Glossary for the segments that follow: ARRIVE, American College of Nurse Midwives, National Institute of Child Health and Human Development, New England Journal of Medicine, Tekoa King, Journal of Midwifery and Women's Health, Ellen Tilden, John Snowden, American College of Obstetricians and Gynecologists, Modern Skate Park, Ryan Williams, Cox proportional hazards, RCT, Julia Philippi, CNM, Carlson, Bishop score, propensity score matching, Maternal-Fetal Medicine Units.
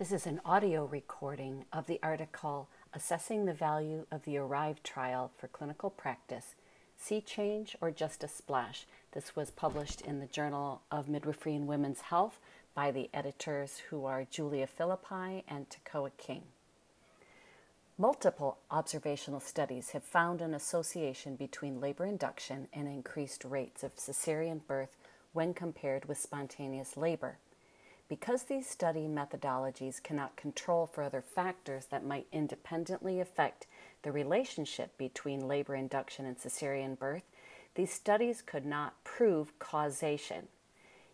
This is an audio recording of the article, Assessing the Value of the ARRIVE Trial for Clinical Practice, Sea Change or Just a Splash. This was published in the Journal of Midwifery and Women's Health by the editors who are Julia Philippi and Tekoa King. Multiple observational studies have found an association between labor induction and increased rates of cesarean birth when compared with spontaneous labor. Because these study methodologies cannot control for other factors that might independently affect the relationship between labor induction and cesarean birth, these studies could not prove causation.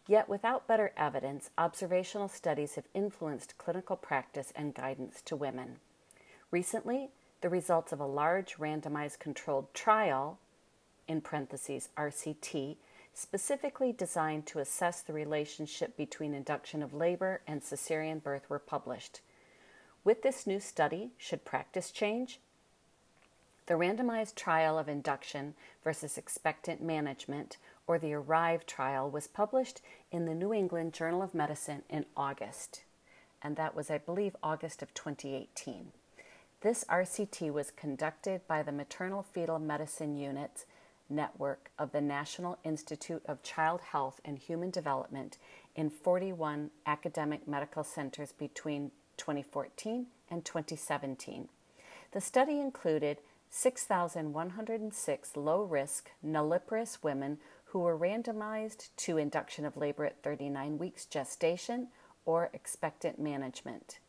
Yet, without better evidence, observational studies have influenced clinical practice and guidance to women. Recently, the results of a large randomized controlled trial, in parentheses RCT, specifically designed to assess the relationship between induction of labor and cesarean birth were published. With this new study, should practice change? The randomized trial of induction versus expectant management, or the ARRIVE trial, was published in the New England Journal of Medicine in August, and that was, I believe, August of 2018. This RCT was conducted by the Maternal-Fetal Medicine Units network of the National Institute of Child Health and Human Development in 41 academic medical centers between 2014 and 2017. The study included 6,106 low-risk nulliparous women who were randomized to induction of labor at 39 weeks gestation or expectant management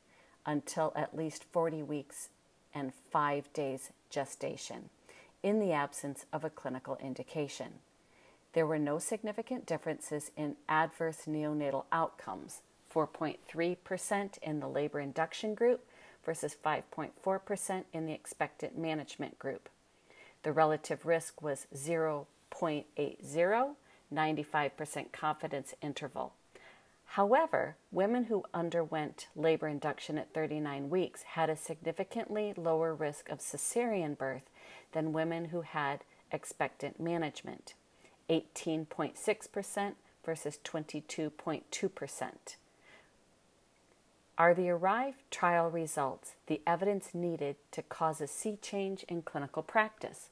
until at least 40 weeks and 5 days gestation in the absence of a clinical indication. There were no significant differences in adverse neonatal outcomes, 4.3% in the labor induction group versus 5.4% in the expectant management group. The relative risk was 0.80, 95% confidence interval. However, women who underwent labor induction at 39 weeks had a significantly lower risk of cesarean birth than women who had expectant management, 18.6% versus 22.2%. Are the ARRIVE trial results the evidence needed to cause a sea change in clinical practice?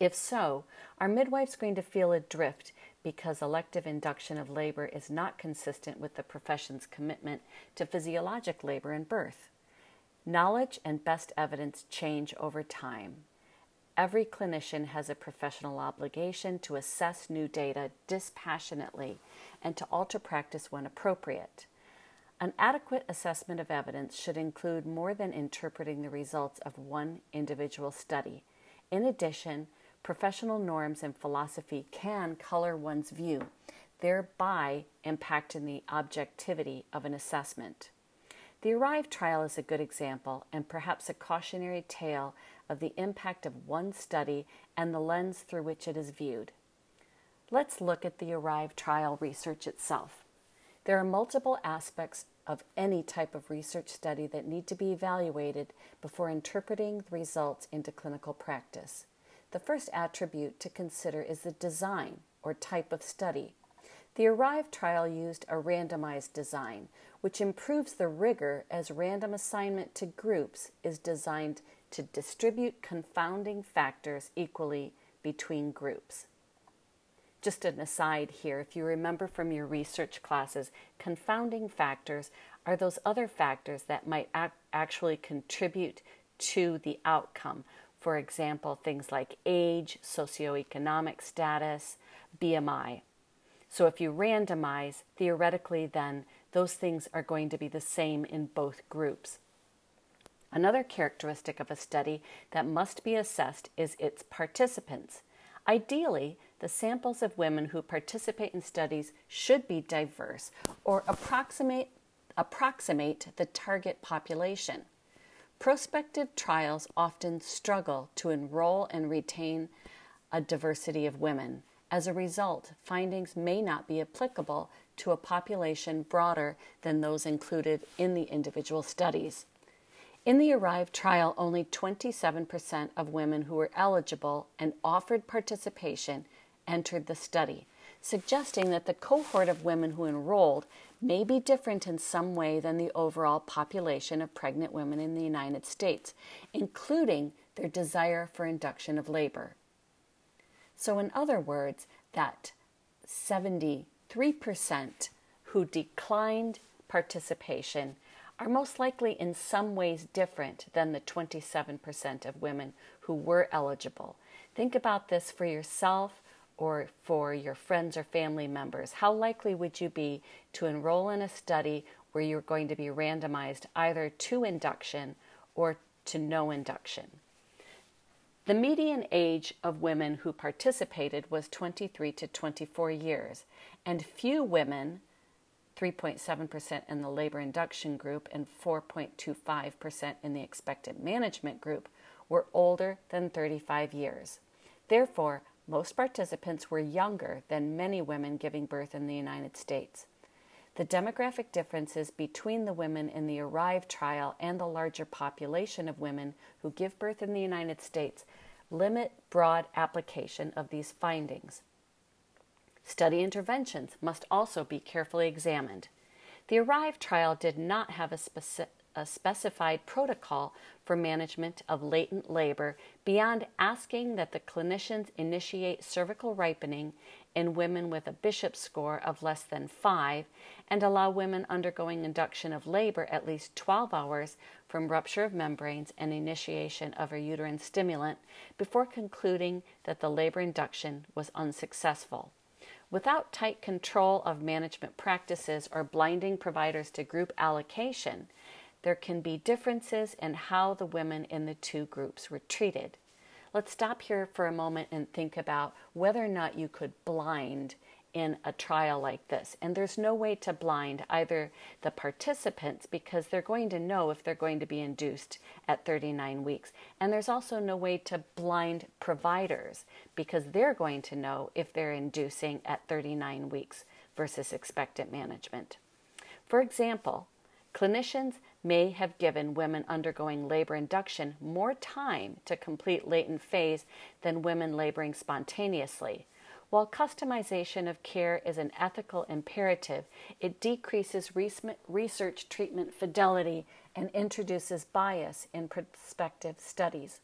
If so, are midwives going to feel adrift because elective induction of labor is not consistent with the profession's commitment to physiologic labor and birth? Knowledge and best evidence change over time. Every clinician has a professional obligation to assess new data dispassionately and to alter practice when appropriate. An adequate assessment of evidence should include more than interpreting the results of one individual study. In addition, professional norms and philosophy can color one's view, thereby impacting the objectivity of an assessment. The ARRIVE trial is a good example and perhaps a cautionary tale of the impact of one study and the lens through which it is viewed. Let's look at the ARRIVE trial research itself. There are multiple aspects of any type of research study that need to be evaluated before interpreting the results into clinical practice. The first attribute to consider is the design or type of study. The ARRIVE trial used a randomized design, which improves the rigor as random assignment to groups is designed to distribute confounding factors equally between groups. Just an aside here, if you remember from your research classes, confounding factors are those other factors that might actually contribute to the outcome. For example, things like age, socioeconomic status, BMI. So if you randomize, theoretically then, those things are going to be the same in both groups. Another characteristic of a study that must be assessed is its participants. Ideally, the samples of women who participate in studies should be diverse or approximate the target population. Prospective trials often struggle to enroll and retain a diversity of women. As a result, findings may not be applicable to a population broader than those included in the individual studies. In the ARRIVE trial, only 27% of women who were eligible and offered participation entered the study, suggesting that the cohort of women who enrolled may be different in some way than the overall population of pregnant women in the United States, including their desire for induction of labor. So in other words, that 73% who declined participation are most likely in some ways different than the 27% of women who were eligible. Think about this for yourself or for your friends or family members. How likely would you be to enroll in a study where you're going to be randomized either to induction or to no induction? The median age of women who participated was 23 to 24 years, and few women, 3.7% in the labor induction group and 4.25% in the expectant management group, were older than 35 years. Therefore, most participants were younger than many women giving birth in the United States. The demographic differences between the women in the ARRIVE trial and the larger population of women who give birth in the United States limit broad application of these findings. Study interventions must also be carefully examined. The ARRIVE trial did not have a specified protocol for management of latent labor beyond asking that the clinicians initiate cervical ripening in women with a Bishop score of less than 5 and allow women undergoing induction of labor at least 12 hours from rupture of membranes and initiation of a uterine stimulant before concluding that the labor induction was unsuccessful. Without tight control of management practices or blinding providers to group allocation, there can be differences in how the women in the two groups were treated. Let's stop here for a moment and think about whether or not you could blind in a trial like this. And there's no way to blind either the participants because they're going to know if they're going to be induced at 39 weeks. And there's also no way to blind providers because they're going to know if they're inducing at 39 weeks versus expectant management. For example, clinicians may have given women undergoing labor induction more time to complete latent phase than women laboring spontaneously. While customization of care is an ethical imperative, it decreases research treatment fidelity and introduces bias in prospective studies.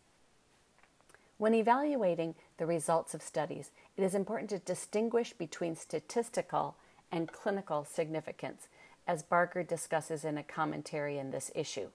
When evaluating the results of studies, it is important to distinguish between statistical and clinical significance, as Barker discusses in a commentary in this issue.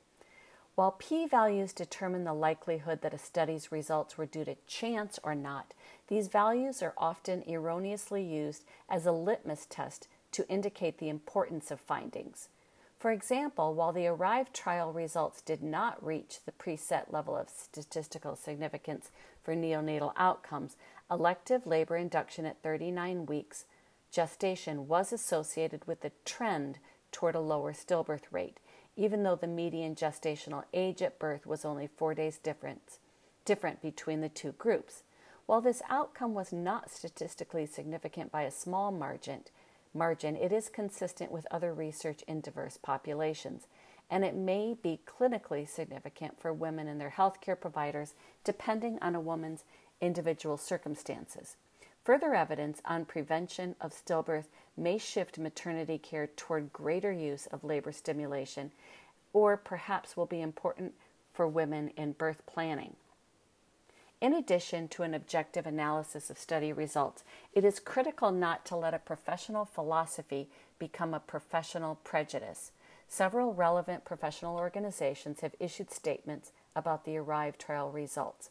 While p-values determine the likelihood that a study's results were due to chance or not, these values are often erroneously used as a litmus test to indicate the importance of findings. For example, while the ARRIVE trial results did not reach the preset level of statistical significance for neonatal outcomes, elective labor induction at 39 weeks gestation was associated with a trend toward a lower stillbirth rate, even though the median gestational age at birth was only 4 days different between the two groups. While this outcome was not statistically significant by a small margin, it is consistent with other research in diverse populations, and it may be clinically significant for women and their healthcare providers, depending on a woman's individual circumstances. Further evidence on prevention of stillbirth may shift maternity care toward greater use of labor stimulation, or perhaps will be important for women in birth planning. In addition to an objective analysis of study results, it is critical not to let a professional philosophy become a professional prejudice. Several relevant professional organizations have issued statements about the ARRIVE trial results.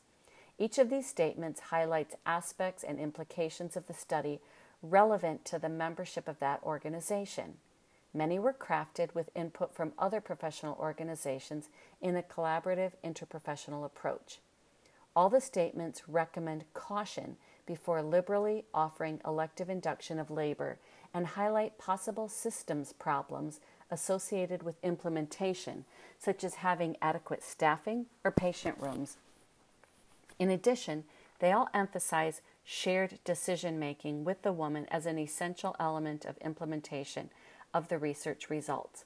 Each of these statements highlights aspects and implications of the study relevant to the membership of that organization. Many were crafted with input from other professional organizations in a collaborative interprofessional approach. All the statements recommend caution before liberally offering elective induction of labor and highlight possible systems problems associated with implementation, such as having adequate staffing or patient rooms. In addition, they all emphasize shared decision-making with the woman as an essential element of implementation of the research results.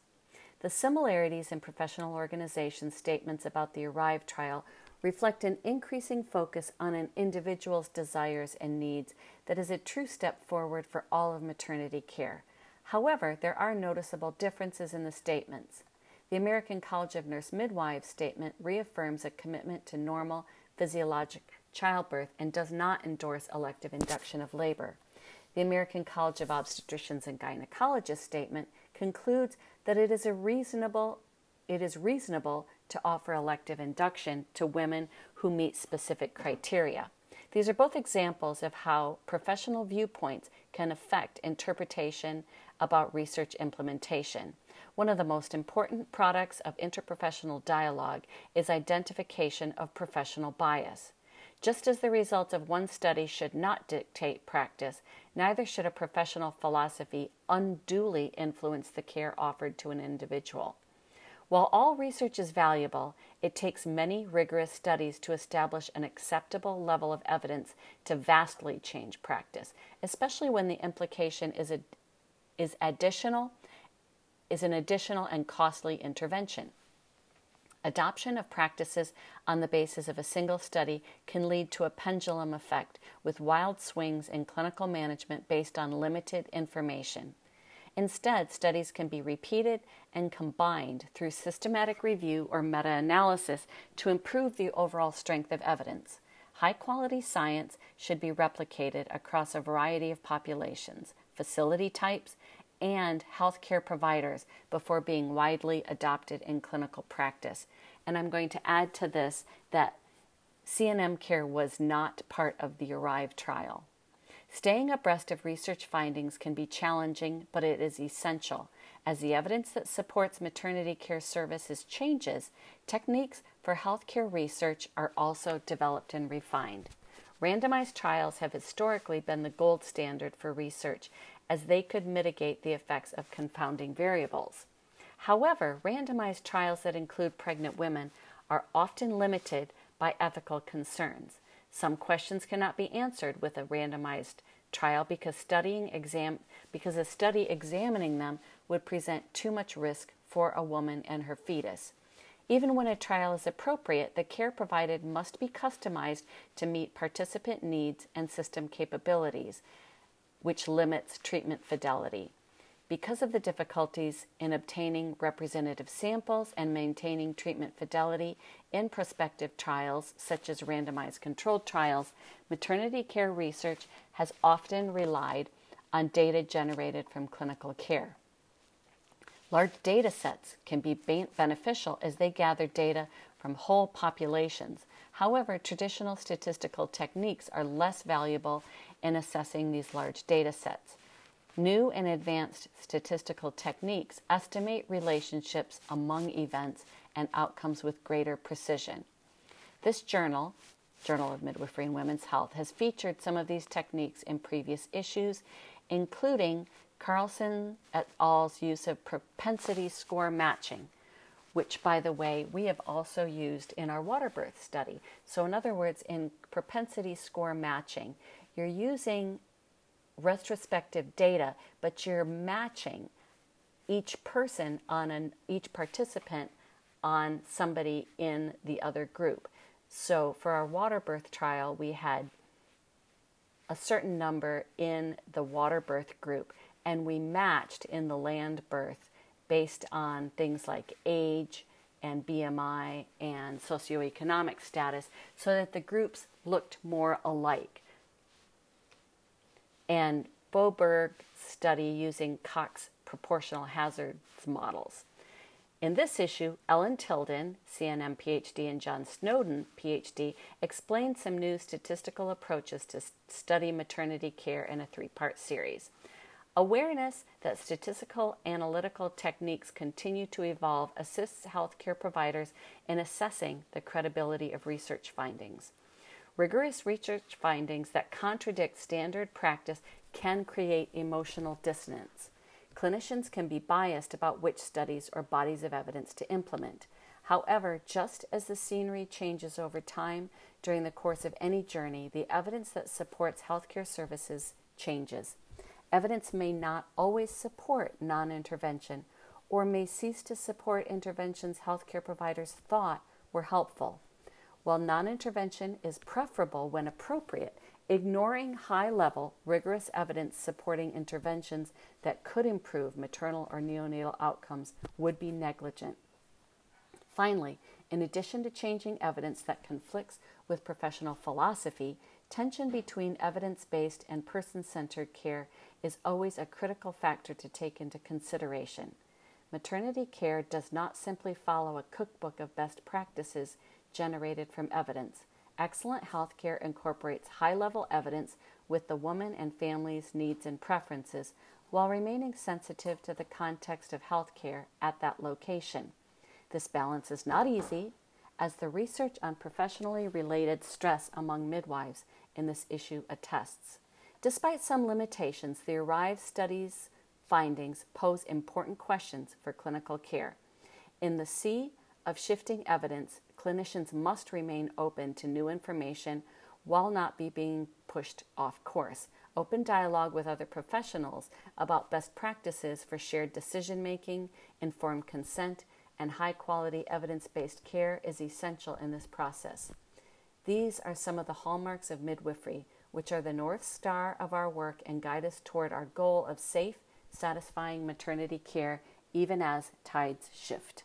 The similarities in professional organization statements about the ARRIVE trial reflect an increasing focus on an individual's desires and needs that is a true step forward for all of maternity care. However, there are noticeable differences in the statements. The American College of Nurse Midwives statement reaffirms a commitment to normal physiologic childbirth and does not endorse elective induction of labor. The American College of Obstetricians and Gynecologists statement concludes that it is reasonable to offer elective induction to women who meet specific criteria. These are both examples of how professional viewpoints can affect interpretation about research implementation. One of the most important products of interprofessional dialogue is identification of professional bias. Just as the results of one study should not dictate practice, neither should a professional philosophy unduly influence the care offered to an individual. While all research is valuable, it takes many rigorous studies to establish an acceptable level of evidence to vastly change practice, especially when the implication is an additional and costly intervention. Adoption of practices on the basis of a single study can lead to a pendulum effect with wild swings in clinical management based on limited information. Instead, studies can be repeated and combined through systematic review or meta-analysis to improve the overall strength of evidence. High-quality science should be replicated across a variety of populations, facility types, and healthcare providers before being widely adopted in clinical practice. And I'm going to add to this that CNM care was not part of the ARRIVE trial. Staying abreast of research findings can be challenging, but it is essential. As the evidence that supports maternity care services changes, techniques for healthcare research are also developed and refined. Randomized trials have historically been the gold standard for research, as they could mitigate the effects of confounding variables. However, randomized trials that include pregnant women are often limited by ethical concerns. Some questions cannot be answered with a randomized trial because a study examining them would present too much risk for a woman and her fetus. Even when a trial is appropriate, the care provided must be customized to meet participant needs and system capabilities, which limits treatment fidelity. Because of the difficulties in obtaining representative samples and maintaining treatment fidelity in prospective trials, such as randomized controlled trials, maternity care research has often relied on data generated from clinical care. Large data sets can be beneficial as they gather data from whole populations. However, traditional statistical techniques are less valuable in assessing these large data sets. New and advanced statistical techniques estimate relationships among events and outcomes with greater precision. This journal, Journal of Midwifery and Women's Health, has featured some of these techniques in previous issues, including Carlson et al.'s use of propensity score matching, which, by the way, we have also used in our water birth study. So in other words, in propensity score matching, you're using retrospective data, but you're matching each participant on somebody in the other group. So for our water birth trial, we had a certain number in the water birth group, and we matched in the land birth based on things like age and BMI and socioeconomic status, so that the groups looked more alike. And Boberg's study using Cox proportional hazards models. In this issue, Ellen Tilden, CNM PhD, and John Snowden, PhD, explained some new statistical approaches to study maternity care in a three-part series. Awareness that statistical analytical techniques continue to evolve assists healthcare providers in assessing the credibility of research findings. Rigorous research findings that contradict standard practice can create emotional dissonance. Clinicians can be biased about which studies or bodies of evidence to implement. However, just as the scenery changes over time, during the course of any journey, the evidence that supports healthcare services changes. Evidence may not always support non-intervention or may cease to support interventions healthcare providers thought were helpful. While non-intervention is preferable when appropriate, Ignoring high-level, rigorous evidence supporting interventions that could improve maternal or neonatal outcomes would be negligent. Finally, in addition to changing evidence that conflicts with professional philosophy, tension between evidence-based and person-centered care is always a critical factor to take into consideration. Maternity care does not simply follow a cookbook of best practices generated from evidence. Excellent healthcare incorporates high-level evidence with the woman and family's needs and preferences while remaining sensitive to the context of healthcare at that location. This balance is not easy, as the research on professionally related stress among midwives in this issue attests. Despite some limitations, the ARRIVE study's findings pose important questions for clinical care. In the sea of shifting evidence, clinicians must remain open to new information while not being pushed off course. Open dialogue with other professionals about best practices for shared decision-making, informed consent, and high-quality evidence-based care is essential in this process. These are some of the hallmarks of midwifery, which are the North Star of our work and guide us toward our goal of safe, satisfying maternity care, even as tides shift.